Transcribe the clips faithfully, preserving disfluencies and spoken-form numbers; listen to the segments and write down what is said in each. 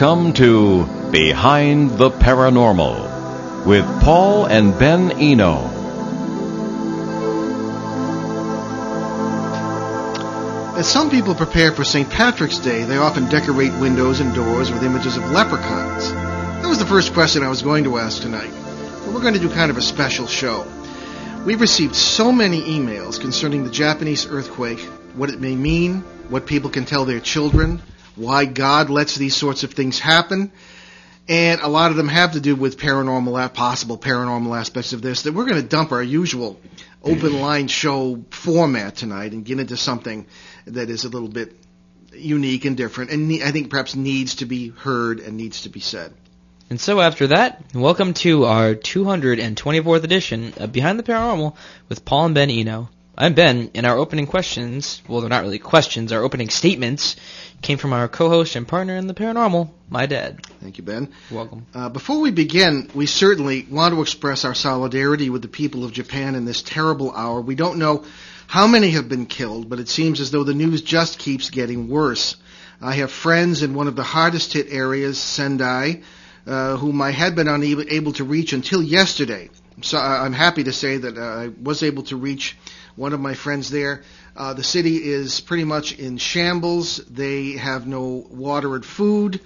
Welcome to Behind the Paranormal with Paul and Ben Eno. As some people prepare for Saint Patrick's Day, they often decorate windows and doors with images of leprechauns. That was the first question I was going to ask tonight, but we're going to do kind of a special show. We've received so many emails concerning the Japanese earthquake, what it may mean, what people can tell their children, why God lets these sorts of things happen, and a lot of them have to do with paranormal, possible paranormal aspects of this, that we're going to dump our usual open line show format tonight and get into something that is a little bit unique and different, and I think perhaps needs to be heard and needs to be said. And so after that, welcome to our two hundred twenty-fourth edition of Behind the Paranormal with Paul and Ben Eno. I'm Ben, and our opening questions, well, they're not really questions, our opening statements came from our co-host and partner in the paranormal, my dad. Thank you, Ben. You're welcome. Uh, before we begin, we certainly want to express our solidarity with the people of Japan in this terrible hour. We don't know how many have been killed, but it seems as though the news just keeps getting worse. I have friends in one of the hardest hit areas, Sendai, Uh, whom I had been unable to reach until yesterday. So I'm happy to say that uh, I was able to reach one of my friends there. Uh, the city is pretty much in shambles. They have no water and food.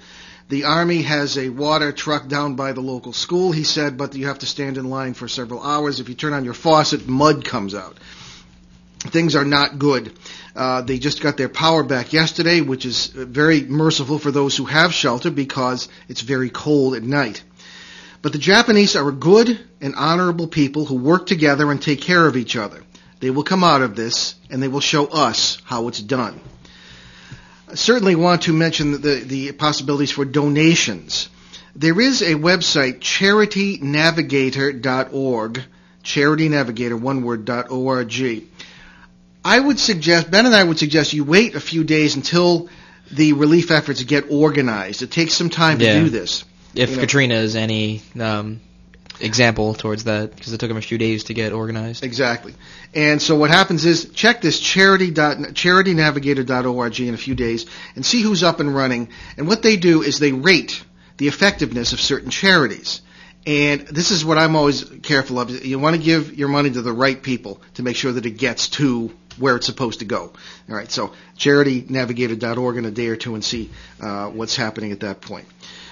The Army has a water truck down by the local school, he said, but you have to stand in line for several hours. If you turn on your faucet, mud comes out. Things are not good. Uh, they just got their power back yesterday, which is very merciful for those who have shelter because it's very cold at night. But the Japanese are a good and honorable people who work together and take care of each other. They will come out of this, and they will show us how it's done. I certainly want to mention the, the possibilities for donations. There is a website, charity navigator dot org, charity navigator, one word, dot O R G. I would suggest, Ben and I would suggest you wait a few days until the relief efforts get organized. It takes some time yeah. to do this. If you know. Katrina is any um, example towards that, because it took them a few days to get organized. Exactly. And so what happens is check this charity dot, charity navigator dot org in a few days and see who's up and running. And what they do is they rate the effectiveness of certain charities. And this is what I'm always careful of. You want to give your money to the right people to make sure that it gets to where it's supposed to go. All right, so charity navigator dot org in a day or two and see uh, what's happening at that point.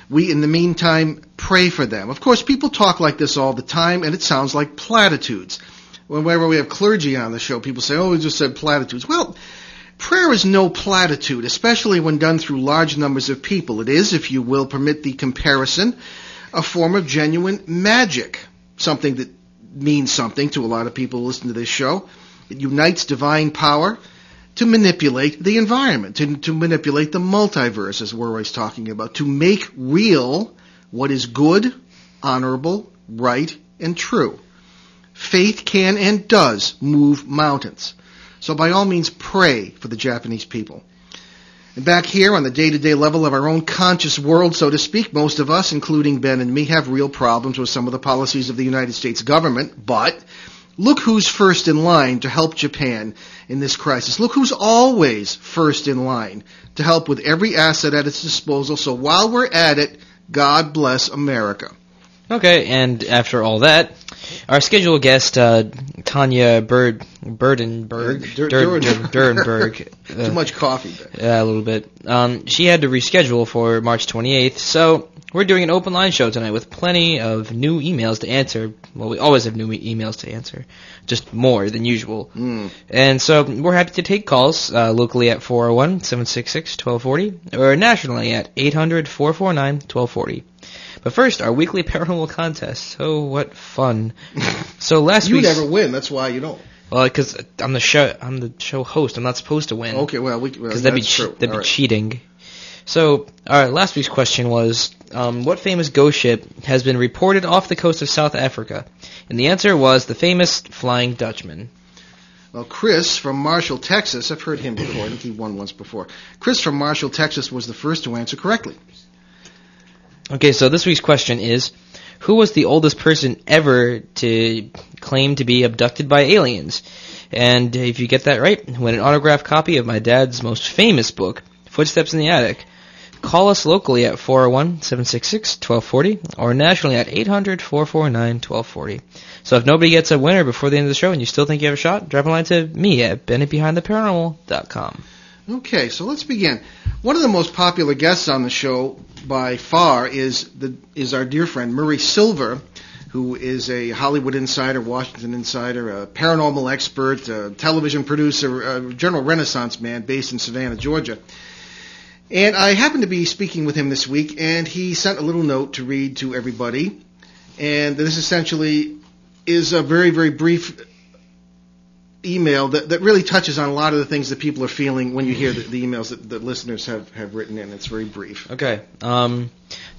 We, in the meantime, pray for them. Of course, people talk like this all the time, and it sounds like platitudes. Whenever we have clergy on the show, people say, oh, we just said platitudes. Well, prayer is no platitude, especially when done through large numbers of people. It is, if you will permit the comparison, a form of genuine magic, something that means something to a lot of people who listen to this show. It unites divine power to manipulate the environment, to, to manipulate the multiverse, as we're always talking about, to make real what is good, honorable, right, and true. Faith can and does move mountains. So by all means, pray for the Japanese people. And back here on the day-to-day level of our own conscious world, so to speak, most of us, including Ben and me, have real problems with some of the policies of the United States government, but look who's first in line to help Japan in this crisis. Look who's always first in line to help with every asset at its disposal. So while we're at it, God bless America. Okay, and after all that, our scheduled guest, uh, Tanya Bird, Burdenberg. Dur- Dur- Dur- Burdenberg. Uh, Too much coffee. Yeah, uh, a little bit. Um, she had to reschedule for March twenty-eighth, so we're doing an open line show tonight with plenty of new emails to answer. Well, we always have new e- emails to answer, just more than usual. Mm. And so we're happy to take calls uh, locally at four oh one, seven six six, one two four oh or nationally at eight hundred, four four nine, one two four oh. But first, our weekly paranormal contest. Oh, what fun! So last week you never win. That's why you don't. Well, because I'm the show, I'm the show host. I'm not supposed to win. Okay, well, because we, well, that'd be che- that'd all be right. cheating. So, all right, last week's question was, um, what famous ghost ship has been reported off the coast of South Africa? And the answer was the famous Flying Dutchman. Well, Chris from Marshall, Texas. I've heard him before. I think he won once before. Chris from Marshall, Texas, was the first to answer correctly. Okay, so this week's question is, who was the oldest person ever to claim to be abducted by aliens? And if you get that right, win an autographed copy of my dad's most famous book, Footsteps in the Attic. Call us locally at four oh one, seven six six, one two four oh or nationally at eight hundred, four four nine, one two four oh. So if nobody gets a winner before the end of the show and you still think you have a shot, drop a line to me at Bennett Behind The Paranormal dot com. Okay, so let's begin. One of the most popular guests on the show by far is the is our dear friend Murray Silver, who is a Hollywood insider, Washington insider, a paranormal expert, a television producer, a general renaissance man based in Savannah, Georgia. And I happened to be speaking with him this week, and he sent a little note to read to everybody. And this essentially is a very, very brief email that, that really touches on a lot of the things that people are feeling when you hear the, the emails that the listeners have, have written in. It's very brief. Okay. Um,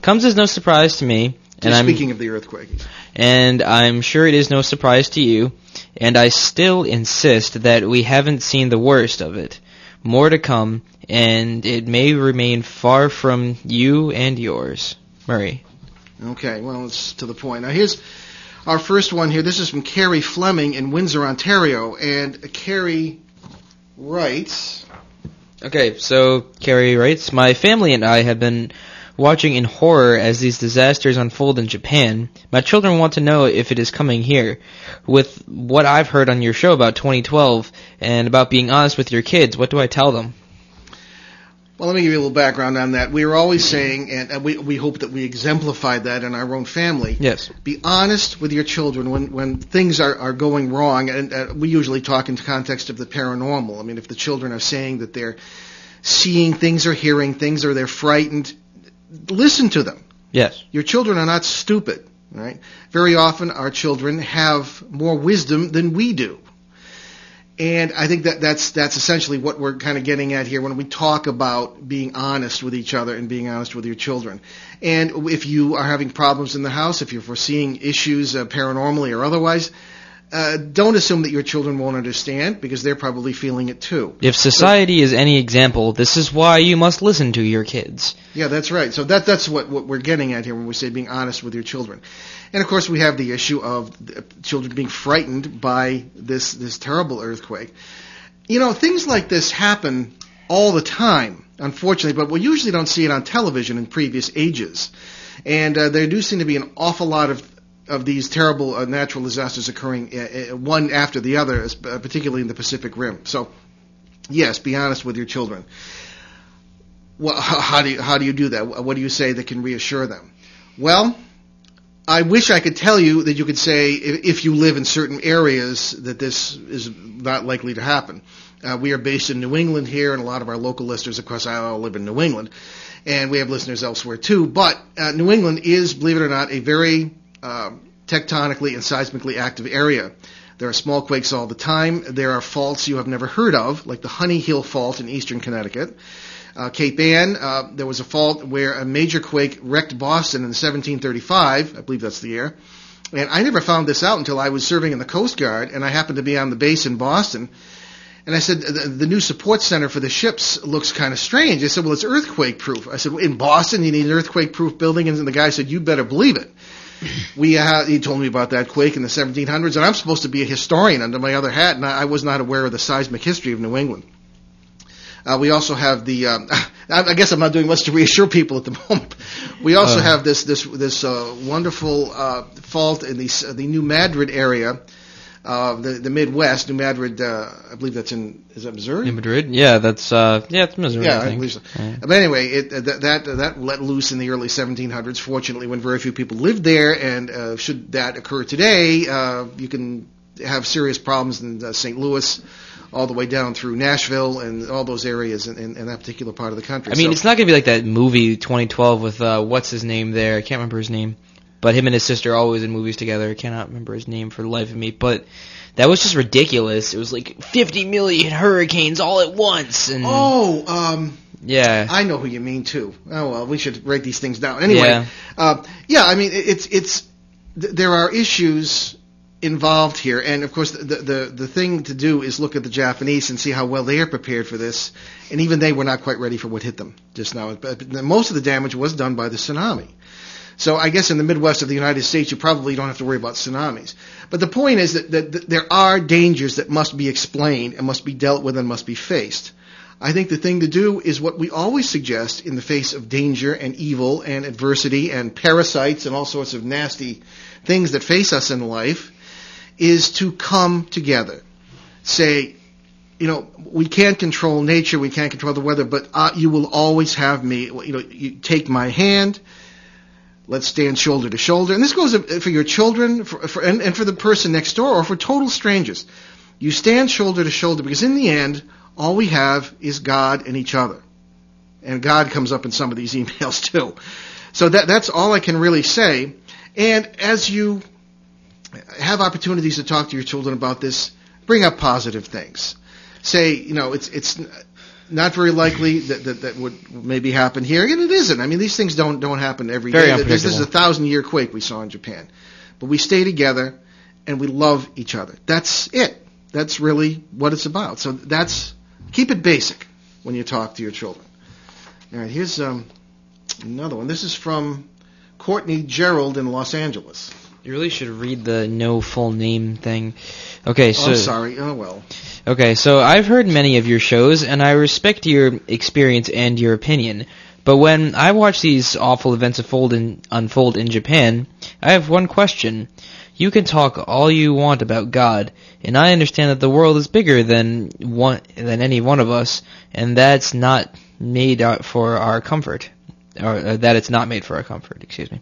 comes as no surprise to me. And I'm, speaking of the earthquake. And I'm sure it is no surprise to you. And I still insist that we haven't seen the worst of it. More to come, and it may remain far from you and yours. Murray. Okay. Well, it's to the point. Now, here's our first one here. This is from Carrie Fleming in Windsor, Ontario, and Carrie writes... Okay, so Carrie writes, my family and I have been watching in horror as these disasters unfold in Japan. My children want to know if it is coming here. With what I've heard on your show about twenty twelve and about being honest with your kids, what do I tell them? Well, let me give you a little background on that. We were always saying, and we we hope that we exemplified that in our own family. Yes. Be honest with your children when, when things are, are going wrong. And uh, we usually talk in the context of the paranormal. I mean, if the children are saying that they're seeing things or hearing things or they're frightened, listen to them. Yes. Your children are not stupid, right? Very often our children have more wisdom than we do. And I think that that's that's essentially what we're kind of getting at here when we talk about being honest with each other and being honest with your children. And if you are having problems in the house, if you're foreseeing issues uh, paranormally or otherwise, uh, don't assume that your children won't understand because they're probably feeling it too. If society so, is any example, this is why you must listen to your kids. Yeah, that's right. So that that's what, what we're getting at here when we say being honest with your children. And, of course, we have the issue of children being frightened by this, this terrible earthquake. You know, things like this happen all the time, unfortunately, but we usually don't see it on television in previous ages. And uh, there do seem to be an awful lot of, of these terrible uh, natural disasters occurring uh, one after the other, uh, particularly in the Pacific Rim. So, yes, be honest with your children. Well, how do you, how do you do that? What do you say that can reassure them? Well... I wish I could tell you that you could say, if you live in certain areas, that this is not likely to happen. Uh, we are based in New England here, and a lot of our local listeners, of course, I all live in New England, and we have listeners elsewhere too. But uh, New England is, believe it or not, a very uh, tectonically and seismically active area. There are small quakes all the time. There are faults you have never heard of, like the Honey Hill Fault in eastern Connecticut. Uh, Cape Ann, uh, there was a fault where a major quake wrecked Boston in seventeen thirty-five. I believe that's the year. And I never found this out until I was serving in the Coast Guard, and I happened to be on the base in Boston. And I said, the, the new support center for the ships looks kind of strange. I said, well, it's earthquake-proof. I said, well, in Boston, you need an earthquake-proof building? And the guy said, you better believe it. We uh, he told me about that quake in the seventeen hundreds, and I'm supposed to be a historian under my other hat, and I, I was not aware of the seismic history of New England. Uh, we also have the. Um, I guess I'm not doing much to reassure people at the moment. We also uh, have this this this uh, wonderful uh, fault in the uh, the New Madrid area, uh, the the Midwest. New Madrid, uh, I believe that's in is that Missouri? New Madrid, yeah, that's uh, yeah, it's Missouri. Yeah, I, I believe so. Right. But anyway, it, uh, that that uh, that let loose in the early seventeen hundreds. Fortunately, when very few people lived there, and uh, should that occur today, uh, you can have serious problems in uh, Saint Louis, all the way down through Nashville and all those areas in, in, in that particular part of the country. I mean, so, it's not going to be like that movie twenty twelve with uh, what's-his-name there. I can't remember his name. But him and his sister are always in movies together. I cannot remember his name for the life of me. But that was just ridiculous. It was like fifty million hurricanes all at once. And oh, um... yeah, I know who you mean, too. Oh, well, we should write these things down. Anyway, yeah, uh, yeah I mean, it's it's th- there are issues involved here, and of course the, the the thing to do is look at the Japanese and see how well they are prepared for this, and even they were not quite ready for what hit them just now. But most of the damage was done by the tsunami. So I guess in the Midwest of the United States you probably don't have to worry about tsunamis. But the point is that, that, that there are dangers that must be explained and must be dealt with and must be faced. I think the thing to do is what we always suggest in the face of danger and evil and adversity and parasites and all sorts of nasty things that face us in life, is to come together. Say, you know, we can't control nature, we can't control the weather, but uh, you will always have me. You know, you take my hand. Let's stand shoulder to shoulder. And this goes for your children, for, for, and, and for the person next door, or for total strangers. You stand shoulder to shoulder, because in the end, all we have is God and each other. And God comes up in some of these emails too. So that, that's all I can really say. And as you have opportunities to talk to your children about this, bring up positive things. Say, you know, it's it's not very likely that that, that would maybe happen here, and it isn't. I mean, these things don't don't happen every very day. This, this is a thousand year quake we saw in Japan, but we stay together and we love each other. That's it. That's really what it's about. So that's keep it basic when you talk to your children. All right, here's um, another one. This is from Courtney Gerald in Los Angeles. You really should read the no full name thing. Okay, so... Oh, sorry. Oh, well. Okay, so I've heard many of your shows, and I respect your experience and your opinion. But when I watch these awful events unfold in, unfold in Japan, I have one question. You can talk all you want about God, and I understand that the world is bigger than one, than any one of us, and that's not made for our comfort. Or that it's not made for our comfort, excuse me.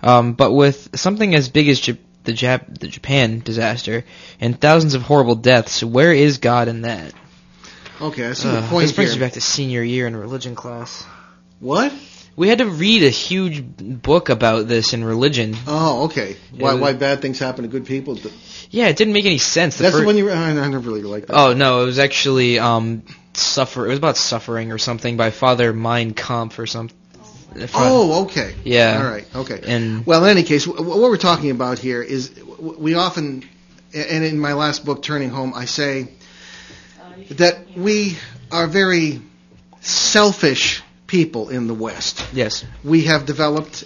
Um, but with something as big as J- the, Jap- the Japan disaster and thousands of horrible deaths, where is God in that? Okay, I see uh, the point. This brings here. me back to senior year in religion class. What? We had to read a huge book about this in religion. Oh, okay. Why was, why bad things happen to good people? Yeah, it didn't make any sense. The That's first, the one you. I never really liked that. Oh no, it was actually um suffer. It was about suffering or something by Father Mein Kampf or something. Oh, okay. Yeah. All right. Okay. And well, in any case, what we're talking about here is we often, and in my last book, Turning Home, I say that we are very selfish people in the West. Yes. We have developed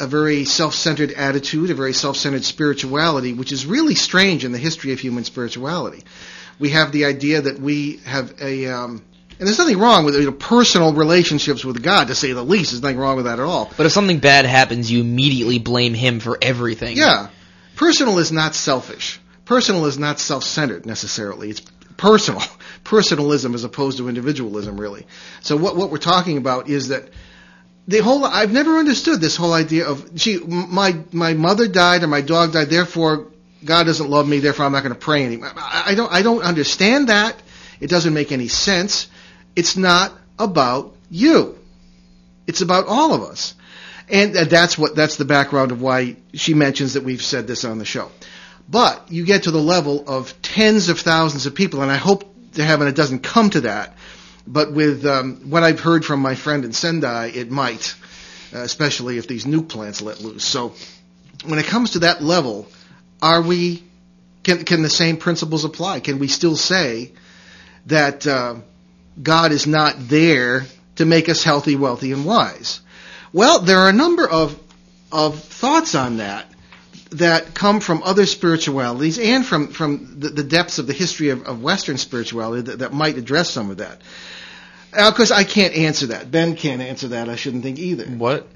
a very self-centered attitude, a very self-centered spirituality, which is really strange in the history of human spirituality. We have the idea that we have a... Um, And there's nothing wrong with you know, personal relationships with God, to say the least. There's nothing wrong with that at all. But if something bad happens, you immediately blame him for everything. Yeah. Personal is not selfish. Personal is not self-centered, necessarily. It's personal. Personalism as opposed to individualism, really. So what what we're talking about is that the whole... I've never understood this whole idea of, gee, my, my mother died or my dog died, therefore God doesn't love me, therefore I'm not going to pray anymore. I don't I don't understand that. It doesn't make any sense. It's not about you. It's about all of us. And that's what that's the background of why she mentions that we've said this on the show. But you get to the level of tens of thousands of people, and I hope to heaven it doesn't come to that. But with um, what I've heard from my friend in Sendai, it might, uh, especially if these nuke plants let loose. So when it comes to that level, are we can, can the same principles apply? Can we still say that... Uh, God is not there to make us healthy, wealthy, and wise? Well, there are a number of of thoughts on that that come from other spiritualities and from, from the, the depths of the history of, of Western spirituality that, that might address some of that. Now, of course, I can't answer that. Ben can't answer that, I shouldn't think, either. What?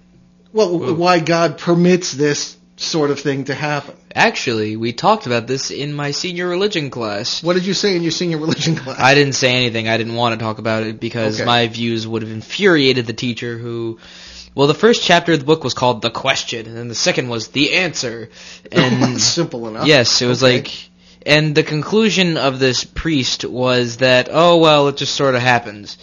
Well, Whoa. Why God permits this sort of thing to happen. Actually, we talked about this in my senior religion class. What did you say in your senior religion class? I didn't say anything. I didn't want to talk about it because okay. my views would have infuriated the teacher who... Well, the first chapter of the book was called The Question, and then the second was The Answer. And simple enough. Yes, it was okay. like... And the conclusion of this priest was that, oh, well, it just sort of happens.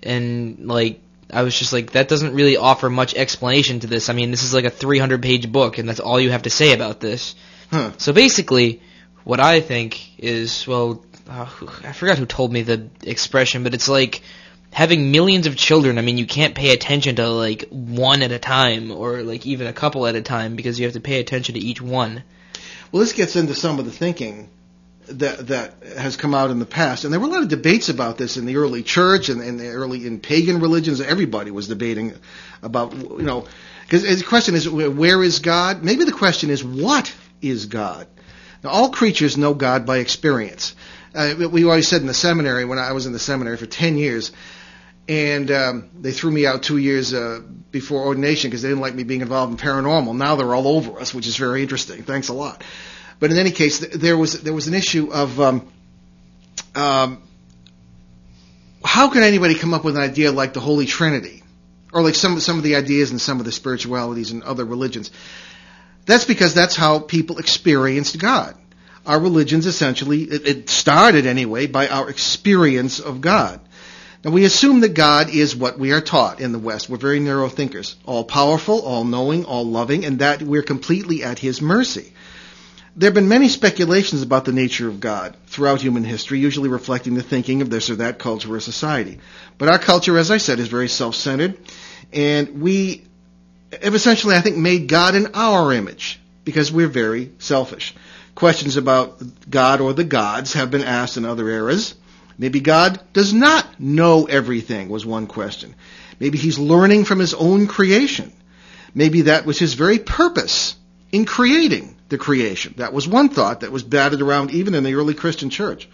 And, like... I was just like, that doesn't really offer much explanation to this. I mean, this is like a three hundred page book, and that's all you have to say about this. Huh. So basically, what I think is, well, uh, I forgot who told me the expression, but it's like having millions of children. I mean, you can't pay attention to like one at a time, or like even a couple at a time, because you have to pay attention to each one. Well, this gets into some of the thinking that that has come out in the past, and there were a lot of debates about this in the early church and in the early in pagan religions. Everybody was debating about, you know, because the question is, where is God? Maybe the question is, what is God? Now, all creatures know God by experience. Uh, we always said in the seminary, when I was in the seminary for ten years, and um, they threw me out two years uh, before ordination because they didn't like me being involved in paranormal. Now they're all over us, which is very interesting. Thanks a lot. But in any case, th- there was there was an issue of um, um, how could anybody come up with an idea like the Holy Trinity, or like some some of the ideas and some of the spiritualities and other religions? That's because that's how people experienced God. Our religions essentially, it, it started anyway, by our experience of God. Now, we assume that God is what we are taught in the West. We're very narrow thinkers, all-powerful, all-knowing, all-loving, and that we're completely at His mercy. There have been many speculations about the nature of God throughout human history, usually reflecting the thinking of this or that culture or society. But our culture, as I said, is very self-centered, and we have essentially, I think, made God in our image because we're very selfish. Questions about God or the gods have been asked in other eras. Maybe God does not know everything was one question. Maybe He's learning from His own creation. Maybe that was His very purpose in creating the creation. That was one thought that was batted around even in the early Christian church.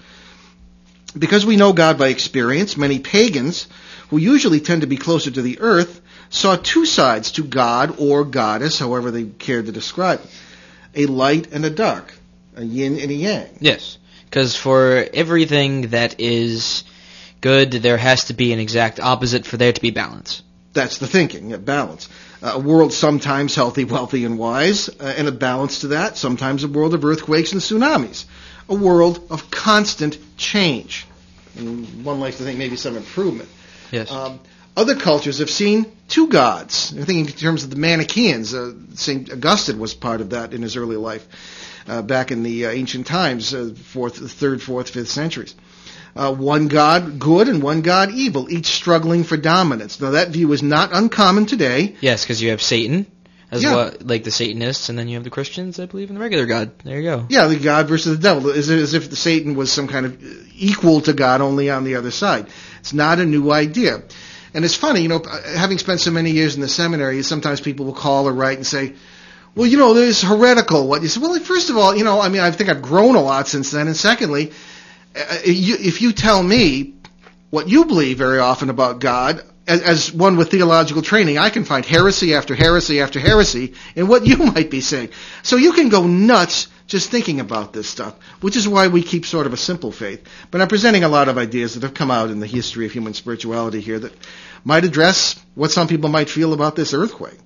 Because we know God by experience, many pagans, who usually tend to be closer to the earth, saw two sides to God or goddess, however they cared to describe it. A light and a dark, a yin and a yang. Yes, because for everything that is good, there has to be an exact opposite for there to be balance. That's the thinking, yeah, balance. Uh, a world sometimes healthy, wealthy, and wise, uh, and a balance to that, sometimes a world of earthquakes and tsunamis, a world of constant change. And one likes to think maybe some improvement. Yes. Um, Other cultures have seen two gods. I'm thinking in terms of the Manichaeans. Uh, Saint Augustine was part of that in his early life, uh, back in the uh, ancient times, uh, fourth, third, fourth, fifth centuries. Uh, one god good and one god evil, each struggling for dominance. Now that view is not uncommon today. Yes, because you have Satan as yeah. well, like the Satanists, and then you have the Christians that believe in the regular god. There you go. Yeah, the god versus the devil. It's as if the Satan was some kind of equal to God, only on the other side. It's not a new idea. And it's funny, you know, having spent so many years in the seminary, sometimes people will call or write and say, well, you know, this is heretical. What you say, well, first of all, you know, I mean, I think I've grown a lot since then. And secondly, if you tell me what you believe very often about God, as one with theological training, I can find heresy after heresy after heresy in what you might be saying. So you can go nuts just thinking about this stuff, which is why we keep sort of a simple faith. But I'm presenting a lot of ideas that have come out in the history of human spirituality here that might address what some people might feel about this earthquake.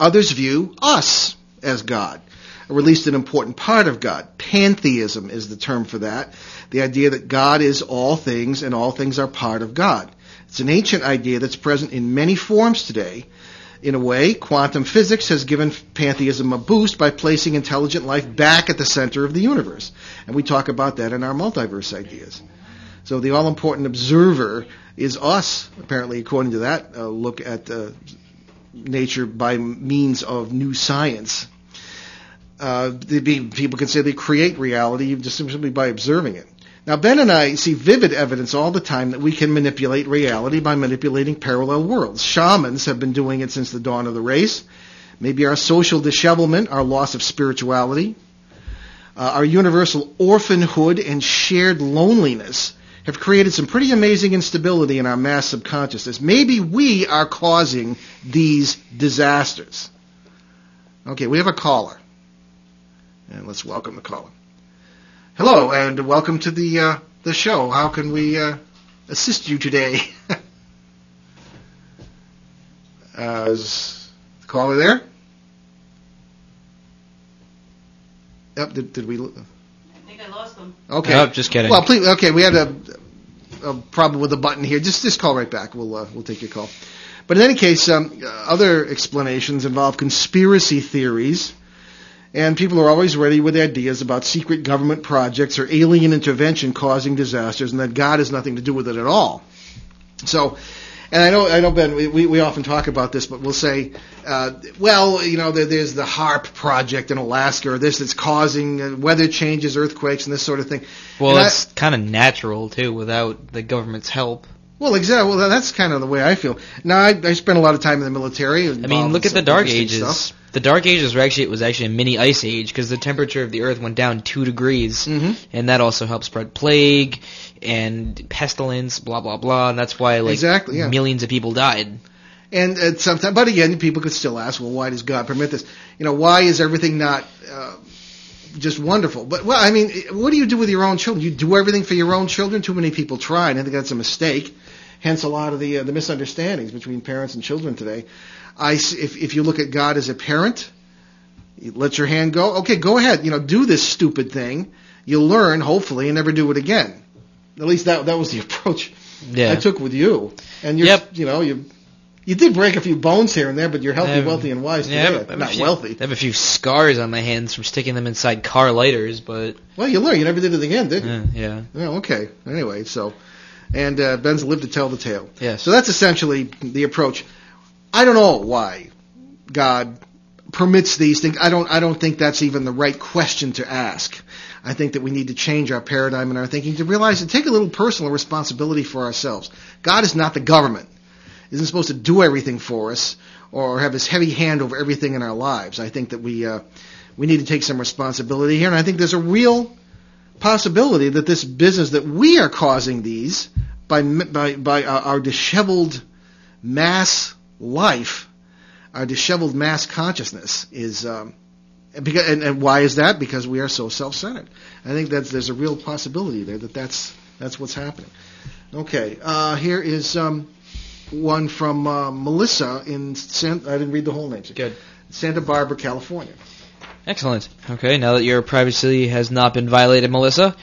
Others view us as God, or at least an important part of God. Pantheism is the term for that, the idea that God is all things and all things are part of God. It's an ancient idea that's present in many forms today. In a way, quantum physics has given pantheism a boost by placing intelligent life back at the center of the universe. And we talk about that in our multiverse ideas. So the all-important observer is us, apparently, according to that uh, look at uh, nature by means of new science. Uh, be, people can say they create reality just simply by observing it. Now, Ben and I see vivid evidence all the time that we can manipulate reality by manipulating parallel worlds. Shamans have been doing it since the dawn of the race. Maybe our social dishevelment, our loss of spirituality, uh, our universal orphanhood and shared loneliness have created some pretty amazing instability in our mass subconsciousness. Maybe we are causing these disasters. Okay, we have a caller. And let's welcome the caller. Hello, and welcome to the uh, the show. How can we uh, assist you today? uh, is the caller there? Yep, did, did we... Lo- I think I lost them. Okay. No, just kidding. Well, please, okay, we had a, a problem with the button here. Just, just call right back. We'll, uh, we'll take your call. But in any case, um, other explanations involve conspiracy theories. And people are always ready with ideas about secret government projects or alien intervention causing disasters, and that God has nothing to do with it at all. So, and I know, I know, Ben, we we often talk about this, but we'll say, uh, well, you know, there, there's the HARP project in Alaska, or this that's causing weather changes, earthquakes, and this sort of thing. Well, and it's kind of natural too, without the government's help. Well, exactly. Well, that's kind of the way I feel. Now, I, I spent a lot of time in the military. I mean, look at the Dark Ages. Stuff. The Dark Ages were actually, it was actually a mini ice age because the temperature of the earth went down two degrees, mm-hmm. and that also helped spread plague and pestilence, blah, blah, blah, and that's why like exactly, yeah. millions of people died. And at some time, but again, people could still ask, well, why does God permit this? You know, why is everything not uh, just wonderful? But, well, I mean, what do you do with your own children? You do everything for your own children? Too many people try, and I think that's a mistake, hence a lot of the uh, the misunderstandings between parents and children today. I, if, if you look at God as a parent, you let your hand go. Okay, go ahead. You know, do this stupid thing. You'll learn, hopefully, and never do it again. At least that that was the approach yeah. I took with you. And you're, yep. you know, you you did break a few bones here and there, but you're healthy, um, wealthy, and wise today. Yeah, I have, I have Not few, wealthy. I have a few scars on my hands from sticking them inside car lighters, but well, you learn. You never did it again, did you? Uh, yeah. Oh, okay. Anyway, so and uh, Ben's lived to tell the tale. Yeah. So that's essentially the approach. I don't know why God permits these things. I don't I don't think that's even the right question to ask. I think that we need to change our paradigm and our thinking to realize and take a little personal responsibility for ourselves. God is not the government. He isn't supposed to do everything for us or have his heavy hand over everything in our lives. I think that we uh, we need to take some responsibility here, and I think there's a real possibility that this business that we are causing these by by by our disheveled mass life, our disheveled mass consciousness is, um, because, and, and why is that? Because we are so self-centered. I think that's, there's a real possibility there that that's, that's what's happening. Okay, uh, here is um, one from uh, Melissa in San, I didn't read the whole name. So good. Santa Barbara, California. Excellent. Okay, now that your privacy has not been violated, Melissa,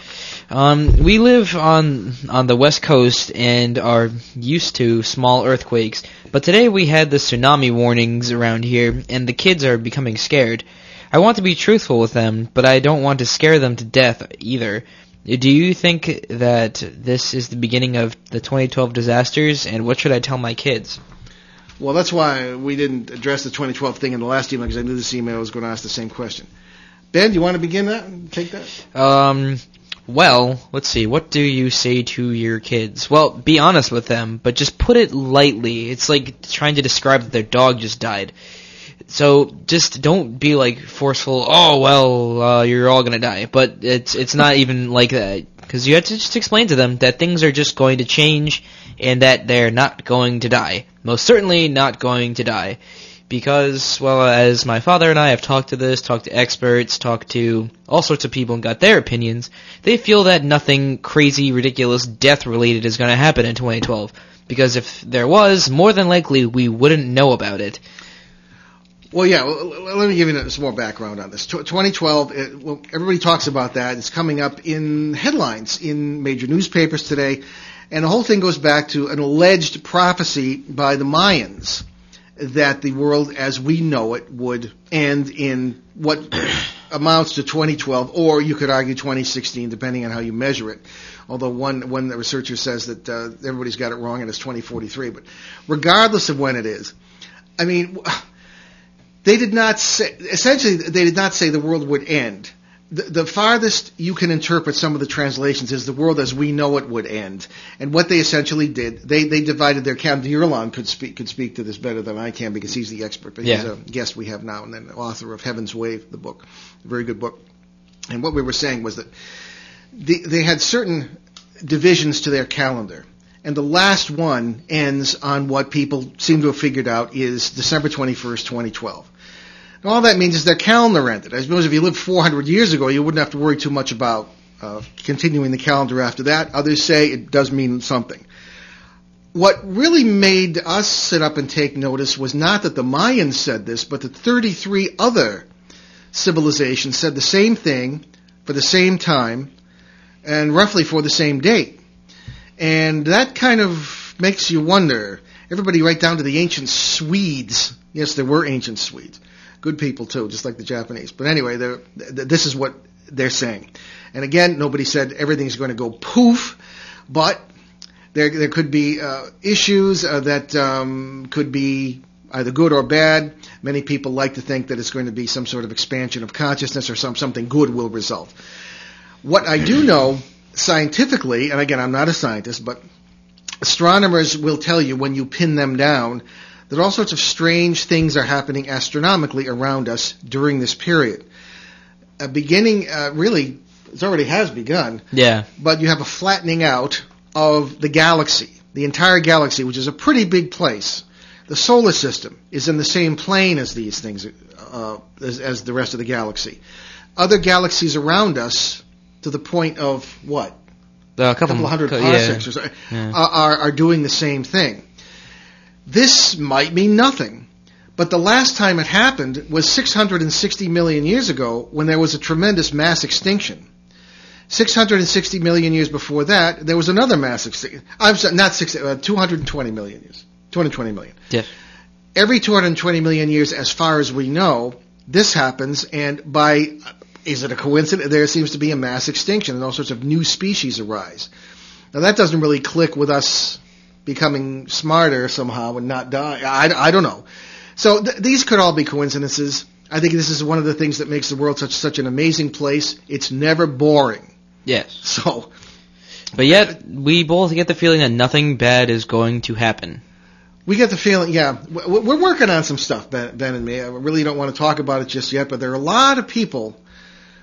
um, we live on on the West Coast and are used to small earthquakes, but today we had the tsunami warnings around here, and the kids are becoming scared. I want to be truthful with them, but I don't want to scare them to death either. Do you think that this is the beginning of the twenty twelve disasters, and what should I tell my kids? Well, that's why we didn't address the twenty twelve thing in the last email, because I knew this email was going to ask the same question. Ben, do you want to begin that and take that? Um, well, let's see. What do you say to your kids? Well, be honest with them, but just put it lightly. It's like trying to describe that their dog just died. So just don't be like forceful, oh, well, uh, you're all going to die. But it's it's not even like that, because you have to just explain to them that things are just going to change and that they're not going to die. Most certainly not going to die. Because, well, as my father and I have talked to this, talked to experts, talked to all sorts of people and got their opinions, they feel that nothing crazy, ridiculous, death-related is going to happen in twenty twelve. Because if there was, more than likely we wouldn't know about it. Well, yeah, let me give you some more background on this. twenty twelve, it, well, everybody talks about that. It's coming up in headlines in major newspapers today. And the whole thing goes back to an alleged prophecy by the Mayans that the world as we know it would end in what amounts to twenty twelve, or you could argue twenty sixteen, depending on how you measure it. Although one, one researcher says that uh, everybody's got it wrong and it's twenty forty-three. But regardless of when it is, I mean... They did not say, essentially, they did not say the world would end. The, the farthest you can interpret some of the translations is the world as we know it would end. And what they essentially did, they, they divided their camp. Yurlan could speak, could speak to this better than I can because he's the expert, but yeah. he's a guest we have now and then author of Heaven's Wave, the book, a very good book. And what we were saying was that the, they had certain divisions to their calendar. And the last one ends on what people seem to have figured out is December twenty-first, twenty twelve. And all that means is their calendar ended. I suppose if you lived four hundred years ago, you wouldn't have to worry too much about uh, continuing the calendar after that. Others say it does mean something. What really made us sit up and take notice was not that the Mayans said this, but that thirty-three other civilizations said the same thing for the same time and roughly for the same date. And that kind of makes you wonder. Everybody right down to the ancient Swedes. Yes, there were ancient Swedes. Good people, too, just like the Japanese. But anyway, they're, th- this is what they're saying. And again, nobody said everything's going to go poof, but there there could be uh, issues uh, that um, could be either good or bad. Many people like to think that it's going to be some sort of expansion of consciousness or some something good will result. What I do know... Scientifically, and again, I'm not a scientist, but astronomers will tell you when you pin them down that all sorts of strange things are happening astronomically around us during this period. Uh, beginning, uh, really, it already has begun. Yeah. But you have a flattening out of the galaxy, the entire galaxy, which is a pretty big place. The solar system is in the same plane as these things, uh, as, as the rest of the galaxy. Other galaxies around us, to the point of what? Uh, a couple, couple hundred co- parsecs yeah. or so, yeah. are, are doing the same thing. This might mean nothing, but the last time it happened was six hundred sixty million years ago when there was a tremendous mass extinction. six hundred sixty million years before that, there was another mass extinction. I'm sorry, not sixty, uh, two hundred twenty million years. two hundred twenty million. Yes. Every two hundred twenty million years, as far as we know, this happens, and by, is it a coincidence? There seems to be a mass extinction, and all sorts of new species arise. Now, that doesn't really click with us becoming smarter somehow and not die. I, I don't know. So th- these could all be coincidences. I think this is one of the things that makes the world such such an amazing place. It's never boring. Yes. So, but yet, we both get the feeling that nothing bad is going to happen. We get the feeling, yeah, we're working on some stuff, Ben, Ben and me. I really don't want to talk about it just yet, but there are a lot of people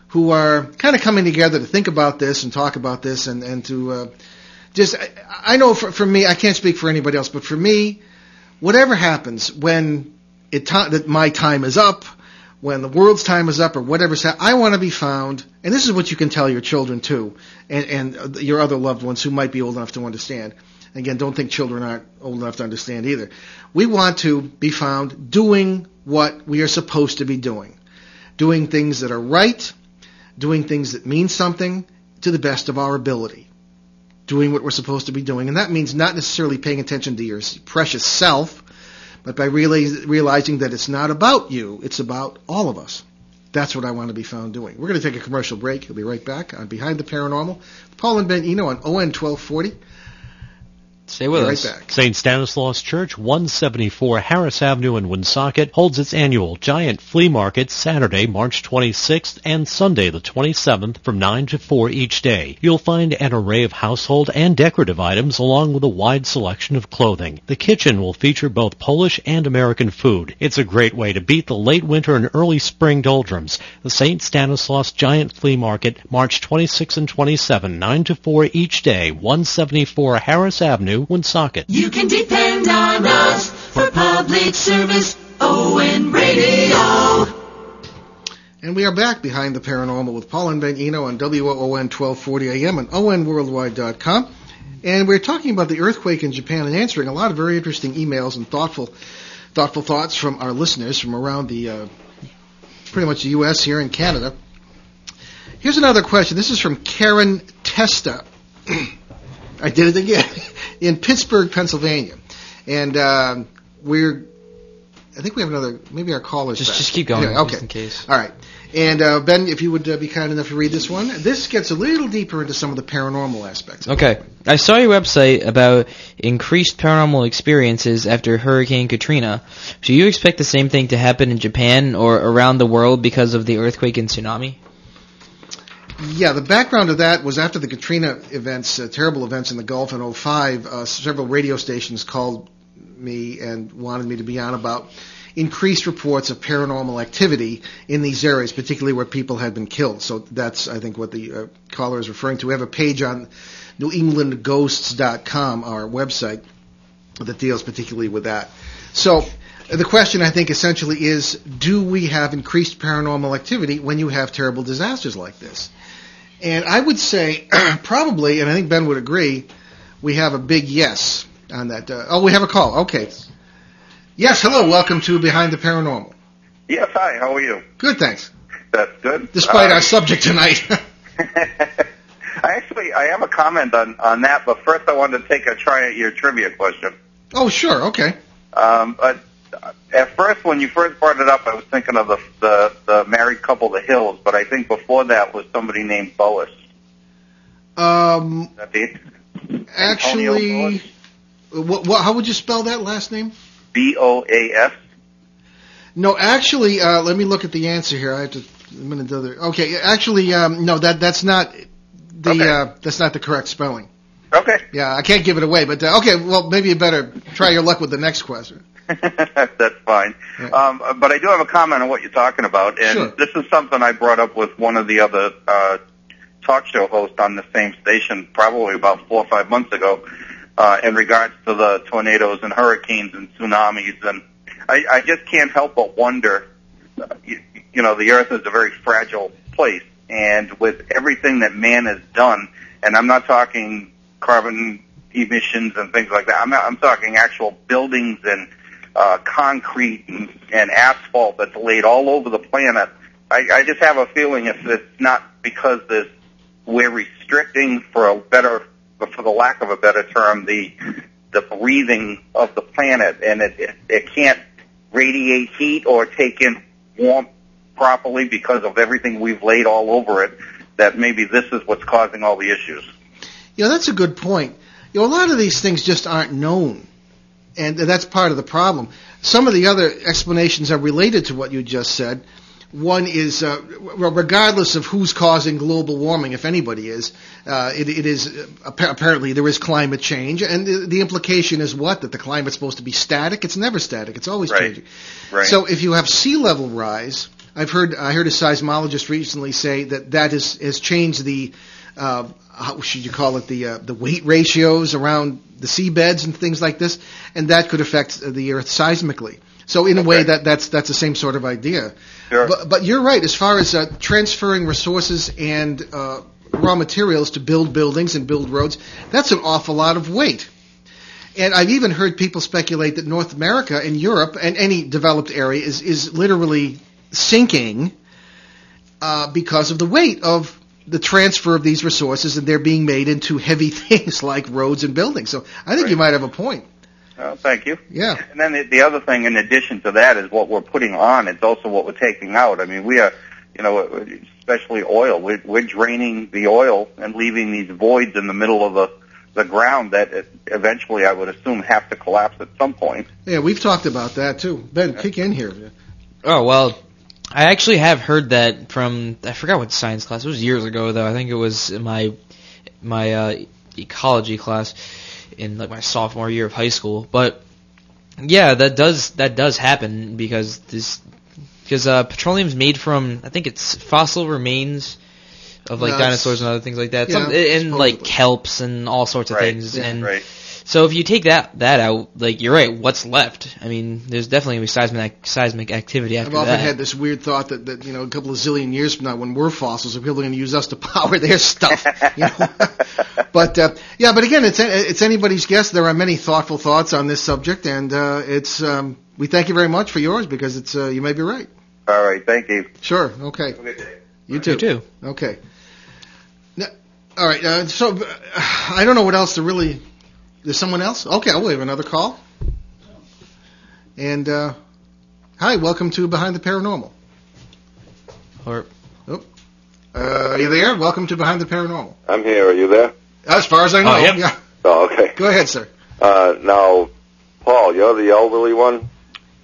who are kind of coming together to think about this and talk about this and, and to uh, just, I, I know for, for me, I can't speak for anybody else, but for me, whatever happens when it ta- that my time is up, when the world's time is up or whatever's happening, I want to be found, and this is what you can tell your children too and, and your other loved ones who might be old enough to understand. Again, don't think children aren't old enough to understand either. We want to be found doing what we are supposed to be doing. Doing things that are right, doing things that mean something to the best of our ability. Doing what we're supposed to be doing. And that means not necessarily paying attention to your precious self, but by really realizing that it's not about you, it's about all of us. That's what I want to be found doing. We're going to take a commercial break. We'll be right back on Behind the Paranormal. Paul and Ben Eno on O N twelve forty. Stay with us. Right back. Saint Stanislaus Church, one seventy-four Harris Avenue in Woonsocket, holds its annual Giant Flea Market Saturday, March twenty-sixth and Sunday the twenty-seventh from nine to four each day. You'll find an array of household and decorative items along with a wide selection of clothing. The kitchen will feature both Polish and American food. It's a great way to beat the late winter and early spring doldrums. The Saint Stanislaus Giant Flea Market, March twenty-sixth and twenty-seventh, nine to four each day, one seventy-four Harris Avenue, Woonsocket. You can depend on us for public service, Owen Radio. And we are back behind the paranormal with Paul and Ben Eno on W O N twelve forty A M and O N worldwide dot com. And we're talking about the earthquake in Japan and answering a lot of very interesting emails and thoughtful thoughtful thoughts from our listeners from around the uh, pretty much the U S here in Canada. Here's another question. This is from Karen Testa. I did it again. In Pittsburgh, Pennsylvania. And uh, we're, I think we have another, maybe our caller's just back. Just keep going, anyway, okay. Just in case. All right. And uh, Ben, if you would uh, be kind enough to read this one. This gets a little deeper into some of the paranormal aspects. Okay. I saw your website about increased paranormal experiences after Hurricane Katrina. Do you expect the same thing to happen in Japan or around the world because of the earthquake and tsunami? Yeah, the background of that was after the Katrina events, uh, terrible events in the Gulf in oh five, uh, several radio stations called me and wanted me to be on about increased reports of paranormal activity in these areas, particularly where people had been killed. So that's, I think, what the uh, caller is referring to. We have a page on new england ghosts dot com, our website, that deals particularly with that. So the question, I think, essentially is, do we have increased paranormal activity when you have terrible disasters like this? And I would say probably, and I think Ben would agree, we have a big yes on that. Uh, oh, we have a call. Okay. Yes, hello. Welcome to Behind the Paranormal. Yes, hi. How are you? Good, thanks. That's good. Despite uh, our subject tonight. I actually, I have a comment on, on that, but first I wanted to take a try at your trivia question. Oh, sure. Okay. Um, but at first, when you first brought it up, I was thinking of the, the, the married couple, the Hills, but I think before that was somebody named Boas. Um, That'd be actually, what, what, how would you spell that last name? B O A S. No, actually, uh, let me look at the answer here. I have to a minute other. Okay, actually, um, no, that that's not the okay. uh, that's not the correct spelling. Okay. Yeah, I can't give it away, but uh, okay, well, maybe you better try your luck with the next question. That's fine. Yeah. Um, but I do have a comment on what you're talking about, and sure. This is something I brought up with one of the other uh, talk show hosts on the same station probably about four or five months ago uh, in regards to the tornadoes and hurricanes and tsunamis. And I, I just can't help but wonder, uh, you, you know, the Earth is a very fragile place, and with everything that man has done, and I'm not talking carbon emissions and things like that. I'm not, I'm talking actual buildings and uh, concrete and, and asphalt that's laid all over the planet. I, I just have a feeling if it's not because this, we're restricting, for a better, for the lack of a better term, the the breathing of the planet, and it it, it can't radiate heat or take in warmth properly because of everything we've laid all over it. That maybe this is what's causing all the issues. You know, that's a good point. You know, a lot of these things just aren't known, and that's part of the problem. Some of the other explanations are related to what you just said. One is, uh, regardless of who's causing global warming, if anybody is, uh, it, it is apparently there is climate change, and the, the implication is what? That the climate's supposed to be static? It's never static. It's always right. changing. Right. So if you have sea level rise, I've heard I heard a seismologist recently say that that is, has changed the Uh, how should you call it, the uh, the weight ratios around the seabeds and things like this, and that could affect the Earth seismically. So in okay. a way, that, that's that's the same sort of idea. Sure. But, but you're right, as far as uh, transferring resources and uh, raw materials to build buildings and build roads, that's an awful lot of weight. And I've even heard people speculate that North America and Europe and any developed area is, is literally sinking uh, because of the weight of the transfer of these resources, and they're being made into heavy things like roads and buildings. So I think right. you might have a point. Well, thank you. Yeah. And then the, the other thing in addition to that is what we're putting on. It's also what we're taking out. I mean, we are, you know, especially oil. We're, we're draining the oil and leaving these voids in the middle of the, the ground that eventually I would assume have to collapse at some point. Yeah, we've talked about that too. Ben, yeah. kick in here. Oh, well, I actually have heard that from, I forgot what science class, it was years ago though, I think it was in my my uh, ecology class in like my sophomore year of high school, but yeah, that does that does happen because this because uh, petroleum is made from, I think it's fossil remains of like no, dinosaurs and other things like that, yeah, Some, and like kelps and all sorts of right, things, yeah, and right. So if you take that that out, like you're right, what's left? I mean, there's definitely going to be seismic seismic activity after that. I've often that. had this weird thought that, that you know, a couple of zillion years from now, when we're fossils, people are going to use us to power their stuff. You know? But uh, yeah, but again, it's it's anybody's guess. There are many thoughtful thoughts on this subject, and uh, it's um, we thank you very much for yours because it's uh, you may be right. All right, thank you. Sure. Okay. Have a good day. You too. You too. Okay. Now, all right. Uh, so uh, I don't know what else to really. There's someone else? Okay, we'll have another call. And, uh, hi, welcome to Behind the Paranormal. Or, oh, uh, are you there? Welcome to Behind the Paranormal. I'm here. Are you there? As far as I know. Oh, yeah. yeah. Oh, okay. Go ahead, sir. Uh, now, Paul, you're the elderly one?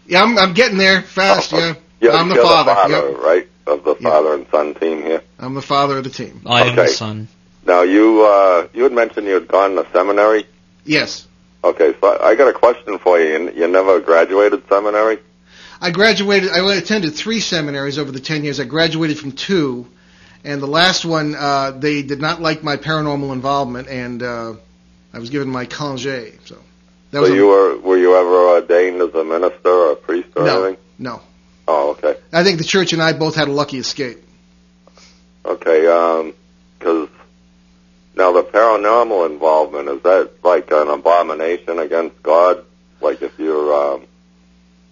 Yeah, I'm, I'm getting there fast, oh, yeah. You're, I'm the you're father. the father, yep. right, of the yep. father and son team here? I'm the father of the team. I okay. am the son. Now, you, uh, you had mentioned you had gone to seminary. Yes. Okay, so I got a question for you. You never graduated seminary? I graduated, I attended three seminaries over the ten years. I graduated from two, and the last one, uh, they did not like my paranormal involvement, and uh, I was given my congé. So, that so was you a, were, were you ever ordained as a minister or a priest or no, anything? No, no. Oh, okay. I think the church and I both had a lucky escape. Okay, um, because... Now, the paranormal involvement, is that like an abomination against God? Like if you're, um,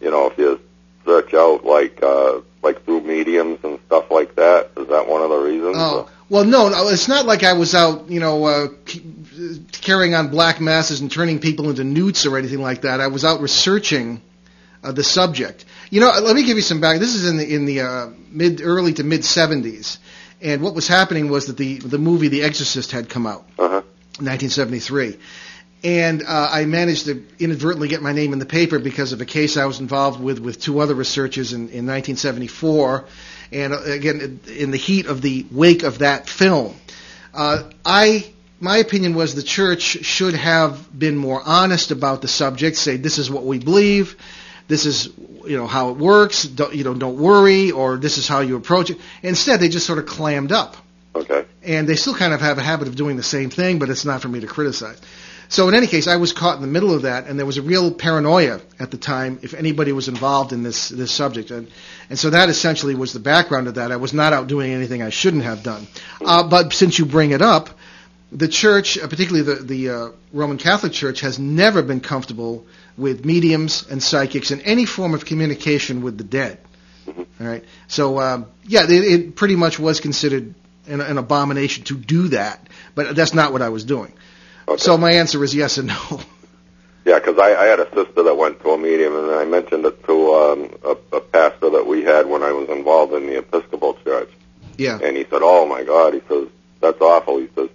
you know, if you search out like uh, like through mediums and stuff like that, is that one of the reasons? Oh, or? Well, no, no, it's not like I was out, you know, uh, carrying on black masses and turning people into newts or anything like that. I was out researching uh, the subject. You know, let me give you some back. This is in the, in the uh, mid early to mid-seventies. And what was happening was that the the movie The Exorcist had come out, uh-huh. nineteen seventy-three, and uh, I managed to inadvertently get my name in the paper because of a case I was involved with with two other researchers in, in nineteen seventy-four, and again in the heat of the wake of that film, uh, I my opinion was the church should have been more honest about the subject, say this is what we believe, this is, you know, how it works, don't, you know, don't worry, or this is how you approach it. Instead, they just sort of clammed up. Okay. And they still kind of have a habit of doing the same thing, but it's not for me to criticize. So in any case, I was caught in the middle of that, and there was a real paranoia at the time if anybody was involved in this this subject. And, and so that essentially was the background of that. I was not out doing anything I shouldn't have done. Uh, but since you bring it up, the church, uh, particularly the, the uh, Roman Catholic Church, has never been comfortable with mediums and psychics and any form of communication with the dead. All right. So, um, yeah, it, it pretty much was considered an, an abomination to do that, but that's not what I was doing. Okay. So my answer is yes and no. Yeah, because I, I had a sister that went to a medium, and I mentioned it to um, a, a pastor that we had when I was involved in the Episcopal Church. Yeah. And he said, oh, my God. He says, that's awful. He says,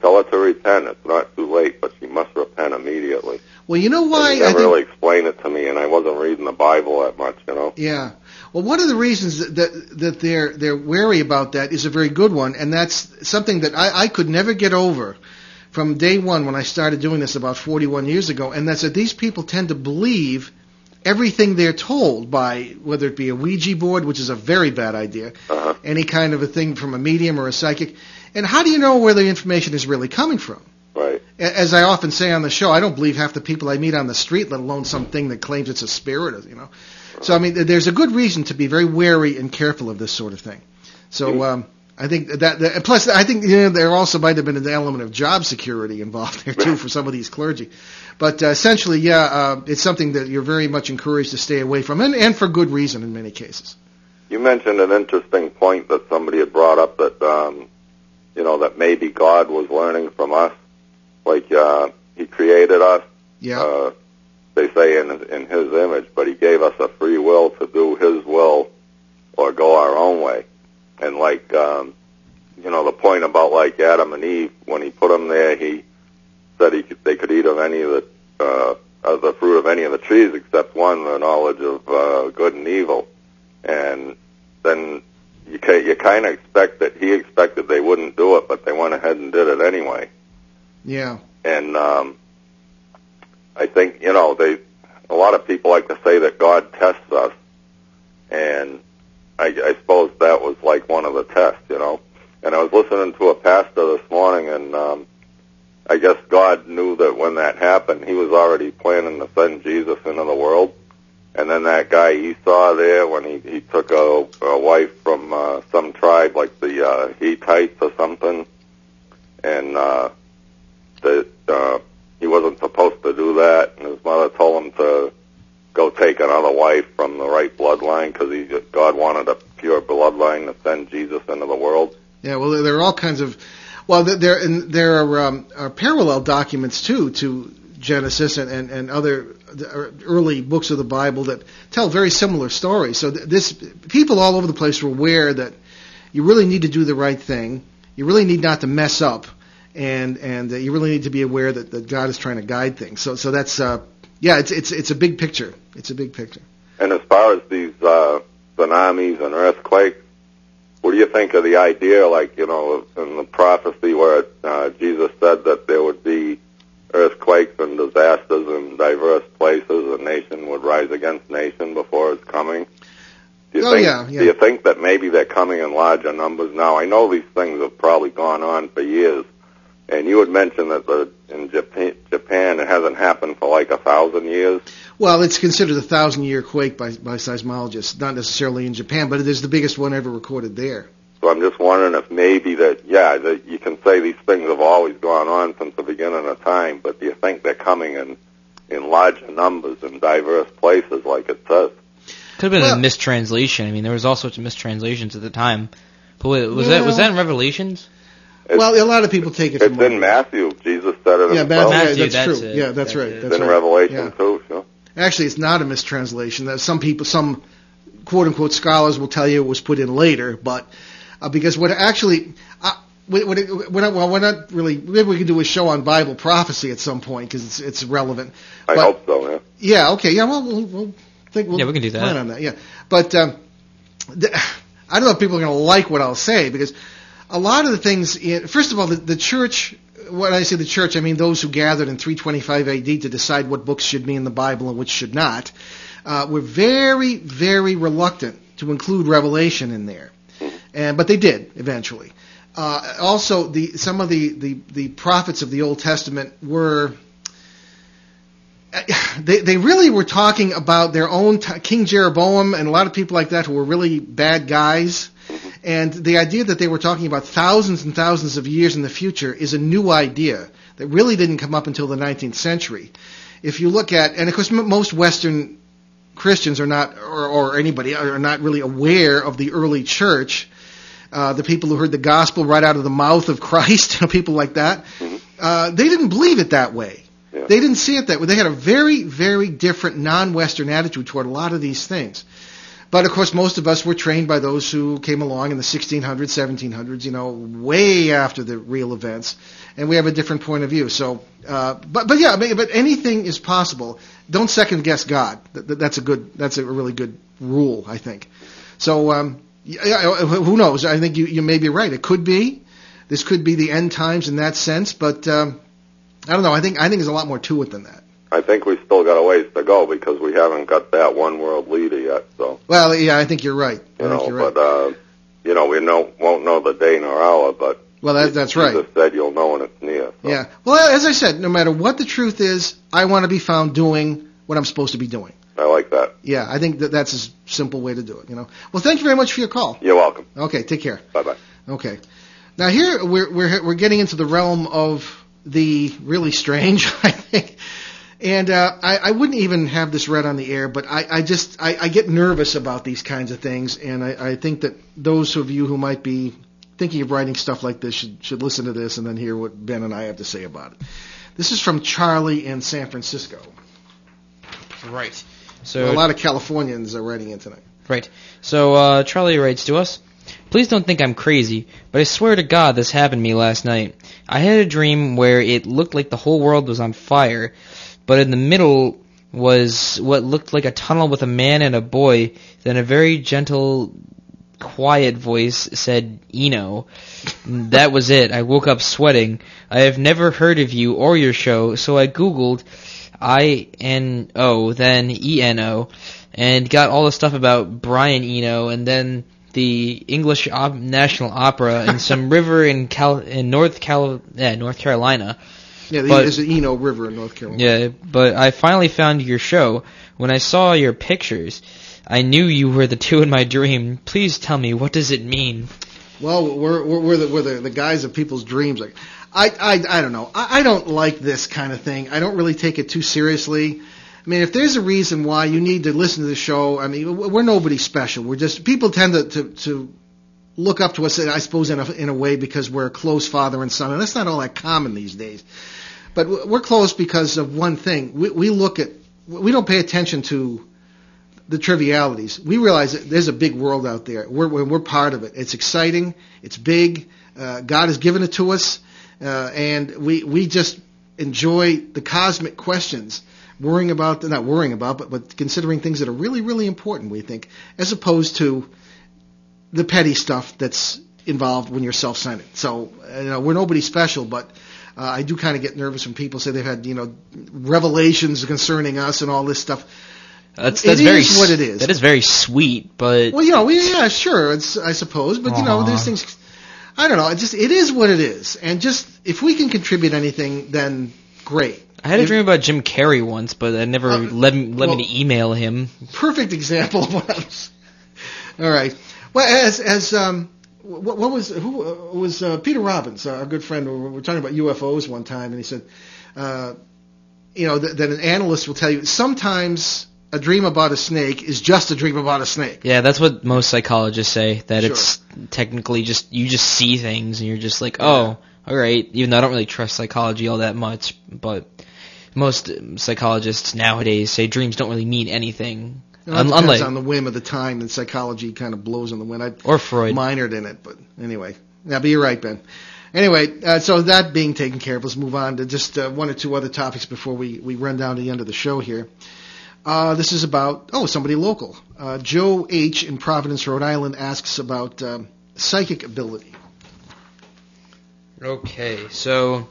tell her to repent. It's not too late, but she must repent immediately. Well, you know why? He never I think... really explained it to me, and I wasn't reading the Bible that much, you know. Yeah. Well, one of the reasons that that, that they're, they're wary about that is a very good one, and that's something that I, I could never get over from day one when I started doing this about forty-one years ago, and that's that these people tend to believe everything they're told by, whether it be a Ouija board, which is a very bad idea, uh-huh. any kind of a thing from a medium or a psychic. And how do you know where the information is really coming from? Right. As I often say on the show, I don't believe half the people I meet on the street, let alone something that claims it's a spirit, you know. Uh-huh. So, I mean, there's a good reason to be very wary and careful of this sort of thing. So, mm-hmm. um... I think that, that, plus I think you know, there also might have been an element of job security involved there too for some of these clergy. But uh, essentially, yeah, uh, it's something that you're very much encouraged to stay away from, and, and for good reason in many cases. You mentioned an interesting point that somebody had brought up that, um, you know, that maybe God was learning from us, like uh, He created us. Yeah. Uh, they say in in His image, but He gave us a free will to do His will or go our own way. And like, um, you know, the point about like Adam and Eve, when He put them there, He said he could, they could eat of any of the, uh, of the fruit of any of the trees except one, the knowledge of uh, good and evil. And then you, you kind of expect that He expected they wouldn't do it, but they went ahead and did it anyway. Yeah. And um, I think, you know, they a lot of people like to say that God tests us, and I, I suppose that was like one of the tests, you know. And I was listening to a pastor this morning, and um, I guess God knew that when that happened, He was already planning to send Jesus into the world. And then that guy Esau there, when he, he took a, a wife from uh, some tribe, like the uh, Hittites or something, and uh, the, uh, he wasn't supposed to do that, and his mother told him to go take another wife from the right bloodline because God wanted a pure bloodline to send Jesus into the world. Yeah, well, there are all kinds of, well, there and there are, um, are parallel documents too to Genesis and, and, and other early books of the Bible that tell very similar stories. So this people all over the place were aware that you really need to do the right thing, you really need not to mess up, and and uh, you really need to be aware that, that God is trying to guide things. So so that's uh, yeah, it's it's it's a big picture. It's a big picture. And as far as these uh, tsunamis and earthquakes, what do you think of the idea, like, you know, in the prophecy where uh, Jesus said that there would be earthquakes and disasters in diverse places, and nation would rise against nation before its coming? Do you oh, think, yeah, yeah. Do you think that maybe they're coming in larger numbers now? I know these things have probably gone on for years. And you had mentioned that the, in Japan, Japan, it hasn't happened for like a thousand years. Well, it's considered a thousand-year quake by, by seismologists, not necessarily in Japan, but it is the biggest one ever recorded there. So I'm just wondering if maybe that, yeah, that you can say these things have always gone on since the beginning of time, but do you think they're coming in, in larger numbers in diverse places like it says? Could have been well, a mistranslation. I mean, there was all sorts of mistranslations at the time. But wait, was yeah. that was that in Revelations? It's, well, a lot of people take it. It's from in Matthew. Jesus said it. Yeah, Matthew, Matthew, that's, that's true. It. Yeah, that's, that's right. That's it's right. in Revelation yeah. too. So. Actually, it's not a mistranslation. That some people, some quote-unquote scholars, will tell you it was put in later, but uh, because what actually, uh, when, when it, when I, well, we're not really. Maybe we can do a show on Bible prophecy at some point because it's it's relevant. But, I hope so. Yeah. Yeah. Okay. Yeah. Well, we'll, we'll think. We'll yeah, we can do that. Plan on that. Yeah. But um, the, I don't know if people are going to like what I'll say because. A lot of the things, first of all, the, the church when I say the church, I mean those who gathered in three twenty-five A D to decide what books should be in the Bible and which should not, uh, were very, very reluctant to include Revelation in there. And, but they did eventually. Uh, also, the, some of the, the, the prophets of the Old Testament were... They, they really were talking about their own t- King Jeroboam and a lot of people like that who were really bad guys. And the idea that they were talking about thousands and thousands of years in the future is a new idea that really didn't come up until the nineteenth century. If you look at, and of course m- most Western Christians are not, or, or anybody, are not really aware of the early church, uh, the people who heard the gospel right out of the mouth of Christ, people like that, uh, they didn't believe it that way. Yeah. They didn't see it that way. They had a very, very different non-Western attitude toward a lot of these things. But, of course, most of us were trained by those who came along in the sixteen hundreds, seventeen hundreds, you know, way after the real events, and we have a different point of view. So, uh, but, but yeah, I mean, but anything is possible. Don't second-guess God. That, that's a good, that's a really good rule, I think. So, um, yeah, who knows? I think you, you may be right. It could be. This could be the end times in that sense, but... Um, I don't know. I think I think there's a lot more to it than that. I think we've still got a ways to go because we haven't got that one world leader yet. So. Well, yeah, I think you're right. I you think know, you're right. But uh, you know, we know, won't know the day nor hour. But well, that, that's Jesus right. said you'll know when it's near. So. Yeah. Well, as I said, no matter what the truth is, I want to be found doing what I'm supposed to be doing. I like that. Yeah, I think that that's a simple way to do it. You know. Well, thank you very much for your call. You're welcome. Okay. Take care. Bye bye. Okay. Now here we're we're we're getting into the realm of the really strange, I think, and uh, I, I wouldn't even have this read on the air, but I, I just I, I get nervous about these kinds of things, and I, I think that those of you who might be thinking of writing stuff like this should should listen to this and then hear what Ben and I have to say about it. This is from Charlie in San Francisco. Right. So well, a lot of Californians are writing in tonight. Right. So uh, Charlie writes to us. Please don't think I'm crazy, but I swear to God this happened to me last night. I had a dream where it looked like the whole world was on fire, but in the middle was what looked like a tunnel with a man and a boy. Then a very gentle, quiet voice said, Eno. That was it. I woke up sweating. I have never heard of you or your show, so I Googled I N O, then E N O, and got all the stuff about Brian Eno, and then... the English op- National Opera in some river in Cal- in North Cal- yeah, North Carolina. Yeah, but, there's an Eno River in North Carolina. Yeah, but I finally found your show. When I saw your pictures, I knew you were the two in my dream. Please tell me, what does it mean? Well, we're we're, we're the we're the, the guys of people's dreams. Like, I I I don't know. I, I don't like this kind of thing. I don't really take it too seriously. I mean, if there's a reason why you need to listen to the show, I mean, we're nobody special. We're just, people tend to, to, to look up to us, I suppose, in a, in a way because we're a close father and son, and that's not all that common these days. But we're close because of one thing. We, we look at, we don't pay attention to the trivialities. We realize that there's a big world out there. We're, we're part of it. It's exciting. It's big. Uh, God has given it to us, uh, and we, we just enjoy the cosmic questions. Worrying about, not worrying about, but, but considering things that are really, really important, we think, as opposed to the petty stuff that's involved when you're self-centered. So, you know, we're nobody special, but uh, I do kind of get nervous when people say they've had, you know, revelations concerning us and all this stuff. That's, that's it very, is what it is. That is very sweet, but... Well, you know, yeah, sure, it's, I suppose, but, aww. You know, there's things... I don't know, it just, it is what it is. And just, if we can contribute anything, then great. I had a dream about Jim Carrey once, but I never uh, led, led well, me to email him. Perfect example of what I was... All right. Well, as... as um, what, what was... Who uh, was uh, Peter Robbins, our good friend. We were talking about U F Os one time, and he said, uh, you know, th- that an analyst will tell you, sometimes a dream about a snake is just a dream about a snake. Yeah, that's what most psychologists say, that sure. It's technically just... You just see things, and you're just like, oh, yeah. All right. Even though I don't really trust psychology all that much, but... Most psychologists nowadays say dreams don't really mean anything. No, it Un- depends unlike, on the whim of the time, and psychology kind of blows in the wind. I or Freud. minored in it, but anyway. Yeah, but you're right, Ben. Anyway, uh, so that being taken care of, let's move on to just uh, one or two other topics before we, we run down to the end of the show here. Uh, this is about, oh, somebody local. Uh, Joe H. in Providence, Rhode Island asks about um, psychic ability. Okay, so...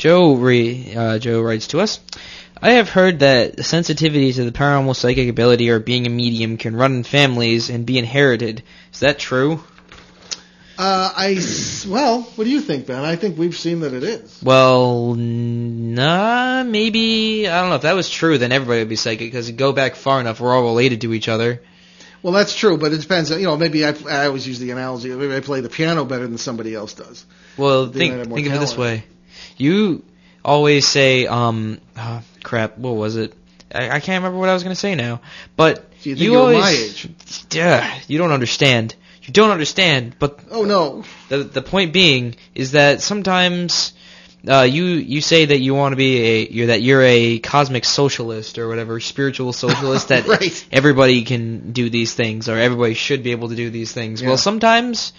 Joe, re, uh, Joe writes to us, I have heard that sensitivity to the paranormal psychic ability or being a medium can run in families and be inherited. Is that true? Uh, I, well, what do you think, Ben? I think we've seen that it is. Well, nah, maybe, I don't know. If that was true, then everybody would be psychic, because go back far enough, we're all related to each other. Well, that's true, but it depends. You know, maybe I, I always use the analogy, maybe I play the piano better than somebody else does. Well, they think, think of it this way. You always say, um, oh, crap, what was it? I, I can't remember what I was going to say now. But so you, think you always, my age. Yeah, you don't understand. You don't understand, but oh no. The the point being is that sometimes uh, you you say that you want to be a you're that you're a cosmic socialist or whatever, spiritual socialist that right. everybody can do these things or everybody should be able to do these things. Yeah. Well, sometimes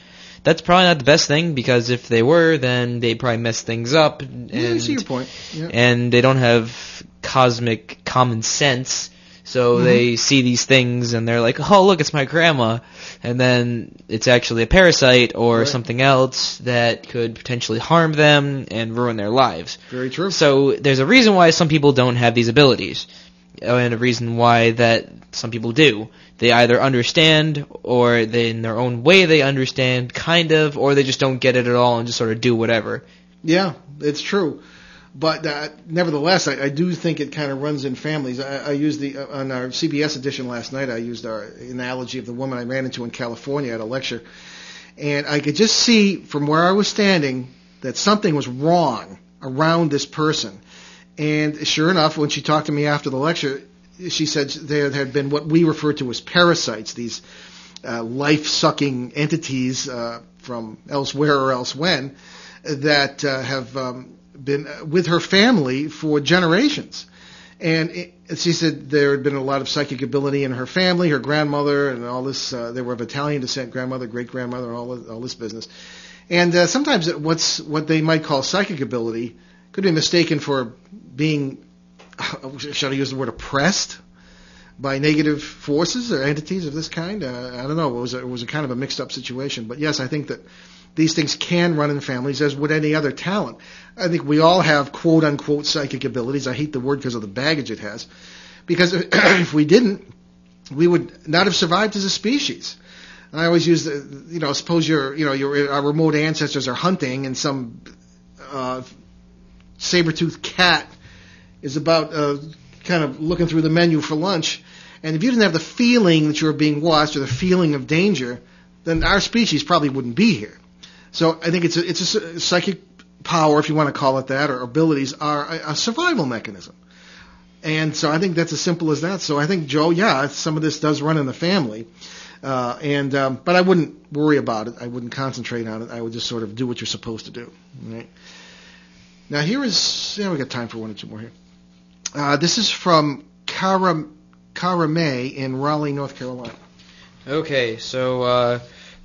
that's probably not the best thing, because if they were, then they probably mess things up. And, yeah, I see your point. Yeah. And they don't have cosmic common sense. So mm-hmm. they see these things and they're like, oh, look, it's my grandma. And then it's actually a parasite or right. something else that could potentially harm them and ruin their lives. Very true. So there's a reason why some people don't have these abilities, and a reason why that some people do. They either understand, or they, in their own way they understand, kind of, or they just don't get it at all and just sort of do whatever. Yeah, it's true. But uh, nevertheless, I, I do think it kind of runs in families. I, I used the uh, on our C B S edition last night, I used our analogy of the woman I ran into in California at a lecture. And I could just see from where I was standing that something was wrong around this person. And sure enough, when she talked to me after the lecture, she said there had been what we refer to as parasites, these uh, life-sucking entities uh, from elsewhere or else when that uh, have... Um, been with her family for generations. And it, she said there had been a lot of psychic ability in her family, her grandmother and all this. Uh, they were of Italian descent, grandmother, great-grandmother, all this, all this business. And uh, sometimes what's what they might call psychic ability could be mistaken for being, shall I use the word, oppressed by negative forces or entities of this kind. Uh, I don't know. It was, a, it was a kind of a mixed-up situation. But, yes, I think that these things can run in families, as would any other talent. I think we all have quote-unquote psychic abilities. I hate the word because of the baggage it has. Because if we didn't, we would not have survived as a species. And I always use, the, you know, suppose your, you know, your our remote ancestors are hunting, and some uh, saber-toothed cat is about uh, kind of looking through the menu for lunch. And if you didn't have the feeling that you were being watched or the feeling of danger, then our species probably wouldn't be here. So I think it's a, it's a psychic power, if you want to call it that, or abilities are a, a survival mechanism. And so I think that's as simple as that. So I think, Joe, yeah, some of this does run in the family. Uh, and um, but I wouldn't worry about it. I wouldn't concentrate on it. I would just sort of do what you're supposed to do. Right? Now here is, yeah, we got time for one or two more here. Uh, this is from Cara, Cara May in Raleigh, North Carolina. Okay, so... Uh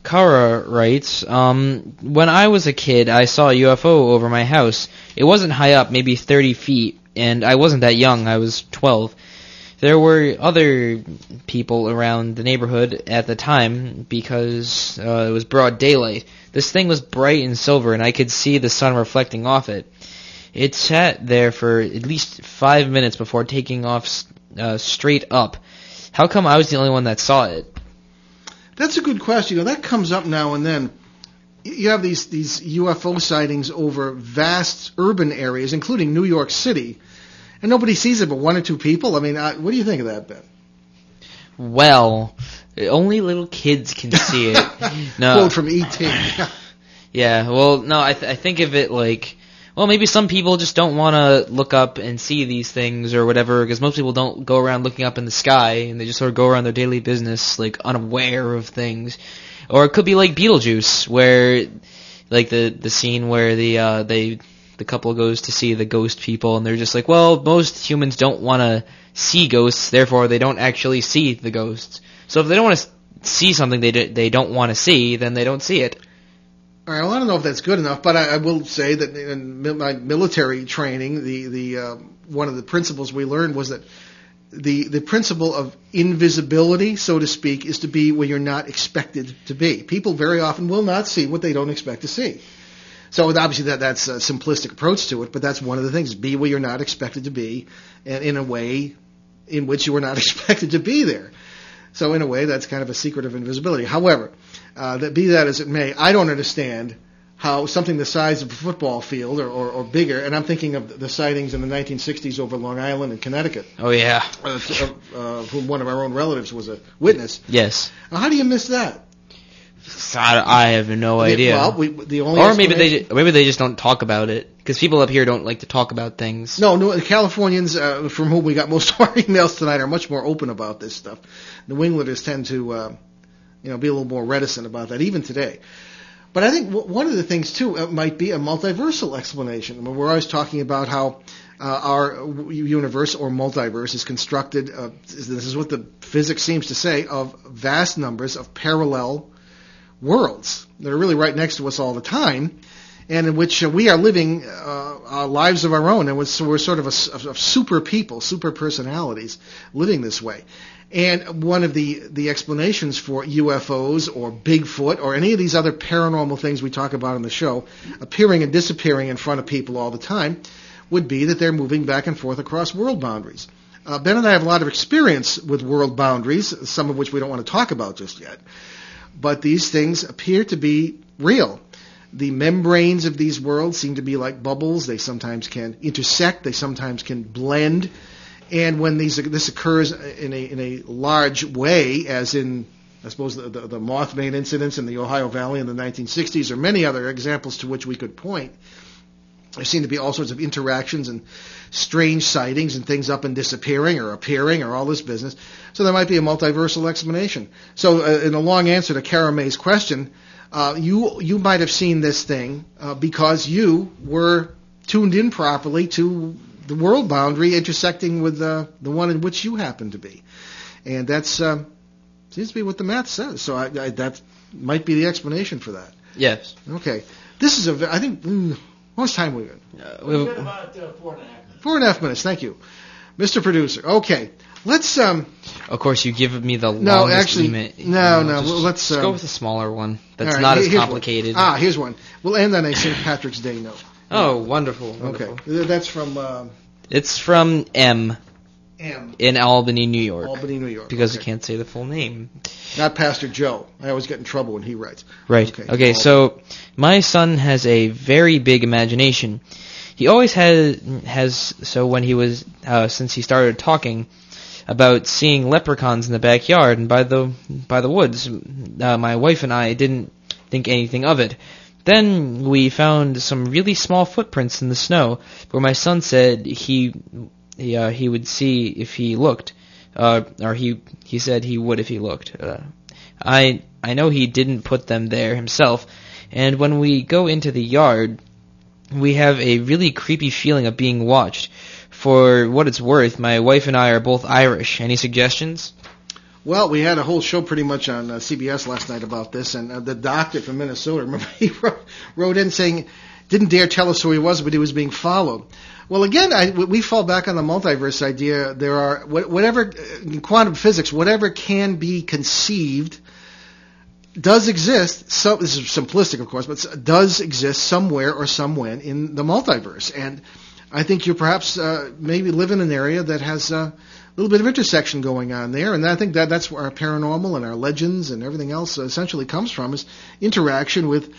Kara writes, um, when I was a kid, I saw a U F O over my house. It wasn't high up, maybe thirty feet, and I wasn't that young. I was twelve. There were other people around the neighborhood at the time because uh, it was broad daylight. This thing was bright and silver, and I could see the sun reflecting off it. It sat there for at least five minutes before taking off uh, straight up. How come I was the only one that saw it? That's a good question. You know, that comes up now and then. You have these, these U F O sightings over vast urban areas, including New York City, and nobody sees it but one or two people. I mean, I, what do you think of that, Ben? Well, only little kids can see it. No. Quote from E T Yeah, well, no, I, th- I think of it like, well, maybe some people just don't want to look up and see these things or whatever, because most people don't go around looking up in the sky, and they just sort of go around their daily business, like, unaware of things. Or it could be like Beetlejuice, where, like, the, the scene where the, uh, they, the couple goes to see the ghost people, and they're just like, well, most humans don't want to see ghosts, therefore they don't actually see the ghosts. So if they don't want to see something they do, they don't want to see, then they don't see it. All right, well, I don't know if that's good enough, but I, I will say that in my military training, the the uh, one of the principles we learned was that the the principle of invisibility, so to speak, is to be where you're not expected to be. People very often will not see what they don't expect to see. So obviously that, that's a simplistic approach to it, but that's one of the things. Be where you're not expected to be, and in a way in which you were not expected to be there. So in a way, that's kind of a secret of invisibility. However, uh, that be that as it may, I don't understand how something the size of a football field or, or, or bigger, and I'm thinking of the sightings in the nineteen sixties over Long Island and Connecticut. Oh, yeah. Uh, of, uh, whom one of our own relatives was a witness. Yes. Now, how do you miss that? I, I have no idea. Well, we, the only or maybe they maybe they just don't talk about it, because people up here don't like to talk about things. No, no Californians, uh, from whom we got most of our emails tonight, are much more open about this stuff. New Englanders tend to uh, you know, be a little more reticent about that, even today. But I think w- one of the things, too, uh, might be a multiversal explanation. I mean, we're always talking about how uh, our universe or multiverse is constructed, uh, this is what the physics seems to say, of vast numbers of parallel worlds that are really right next to us all the time, and in which uh, we are living uh, our lives of our own, and we're, so we're sort of a, a, a super people, super personalities living this way. And one of the, the explanations for U F Os or Bigfoot or any of these other paranormal things we talk about on the show, appearing and disappearing in front of people all the time, would be that they're moving back and forth across world boundaries. Uh, Ben and I have a lot of experience with world boundaries, some of which we don't want to talk about just yet. But these things appear to be real. The membranes of these worlds seem to be like bubbles. They sometimes can intersect. They sometimes can blend. And when these this occurs in a in a large way, as in, I suppose, the, the, the Mothman incidents in the Ohio Valley in the nineteen sixties, or many other examples to which we could point, there seem to be all sorts of interactions and strange sightings and things up and disappearing or appearing or all this business. So there might be a multiversal explanation. So uh, in a long answer to Cara May's question, uh, you you might have seen this thing uh, because you were tuned in properly to the world boundary intersecting with uh, the one in which you happen to be. And that's uh, seems to be what the math says. So I, I, that might be the explanation for that. Yes. Okay. This is a, I think... Mm, how much time we got? Uh, We've got about uh, four and a half minutes. Four and a half minutes, thank you. Mister Producer, okay. Let's... Um, of course, you give me the no, longest actually, limit. No, no, just, well, let's... Let's um, go with a smaller one that's right, not as complicated. One. Ah, here's one. We'll end on a Saint Patrick's Day note. Oh, wonderful, wonderful. Okay, that's from... Um, it's from M. M. In Albany, New York. Albany, New York. Because okay. You can't say the full name. Not Pastor Joe. I always get in trouble when he writes. Right. Okay, okay so my son has a very big imagination. He always has, has so when he was, uh, since he started talking about seeing leprechauns in the backyard and by the, by the woods, uh, my wife and I didn't think anything of it. Then we found some really small footprints in the snow where my son said he, he, uh, he would see if he looked. Uh, or he he said he would if he looked. Uh, I I know he didn't put them there himself, and when we go into the yard, we have a really creepy feeling of being watched. For what it's worth, my wife and I are both Irish. Any suggestions? Well, we had a whole show pretty much on uh, C B S last night about this, and uh, the doctor from Minnesota, remember, he wrote, wrote in saying, didn't dare tell us who he was, but he was being followed. Well, again, I, we fall back on the multiverse idea. There are whatever in quantum physics, whatever can be conceived does exist. So this is simplistic, of course, but does exist somewhere or somewhen in the multiverse. And I think you perhaps uh, maybe live in an area that has a little bit of intersection going on there. And I think that that's where our paranormal and our legends and everything else essentially comes from, is interaction with.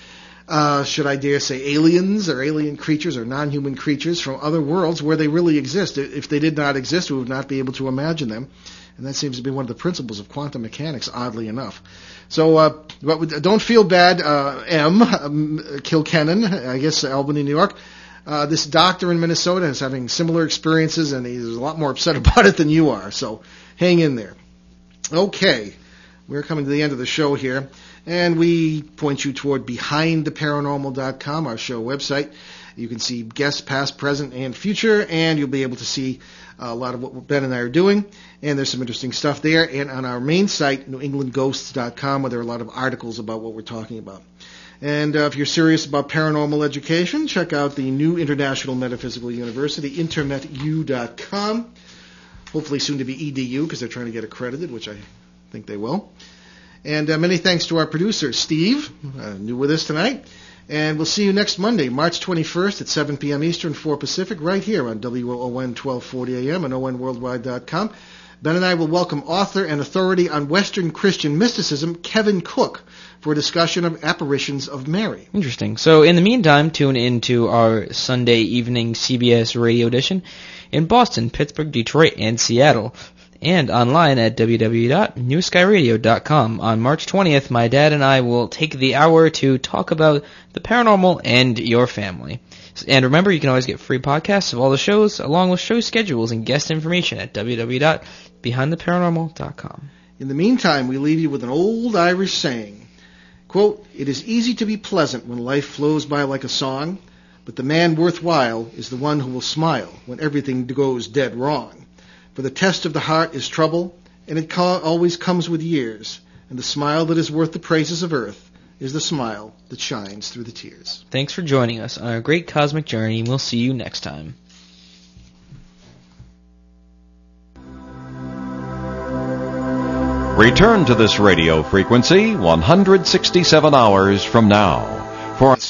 Uh, should I dare say aliens or alien creatures or non-human creatures from other worlds where they really exist. If they did not exist, we would not be able to imagine them. And that seems to be one of the principles of quantum mechanics, oddly enough. So uh, don't feel bad, uh, M, um, Kilkennan, I guess Albany, New York. Uh, this doctor in Minnesota is having similar experiences, and he's a lot more upset about it than you are. So hang in there. Okay, we're coming to the end of the show here. And we point you toward behind the paranormal dot com, our show website. You can see guests past, present, and future, and you'll be able to see a lot of what Ben and I are doing. And there's some interesting stuff there. And on our main site, new england ghosts dot com, where there are a lot of articles about what we're talking about. And uh, if you're serious about paranormal education, check out the New International Metaphysical University, internet u dot com. Hopefully soon to be E D U, because they're trying to get accredited, which I think they will. And uh, many thanks to our producer, Steve, uh, new with us tonight, And we'll see you next Monday, March twenty-first at seven p.m. Eastern, four Pacific, right here on W O N twelve forty A M and on worldwide dot com. Ben and I will welcome author and authority on Western Christian mysticism, Kevin Cook, for a discussion of apparitions of Mary. Interesting. So in the meantime, tune in to our Sunday evening C B S radio edition in Boston, Pittsburgh, Detroit, and Seattle, and online at w w w dot new sky radio dot com. On March twentieth, my dad and I will take the hour to talk about the paranormal and your family. And remember, you can always get free podcasts of all the shows, along with show schedules and guest information at w w w dot behind the paranormal dot com. In the meantime, we leave you with an old Irish saying, quote, "It is easy to be pleasant when life flows by like a song, but the man worthwhile is the one who will smile when everything goes dead wrong. For the test of the heart is trouble, and it co- always comes with years, and the smile that is worth the praises of earth is the smile that shines through the tears." Thanks for joining us on our great cosmic journey, and we'll see you next time. Return to this radio frequency one hundred sixty-seven hours from now for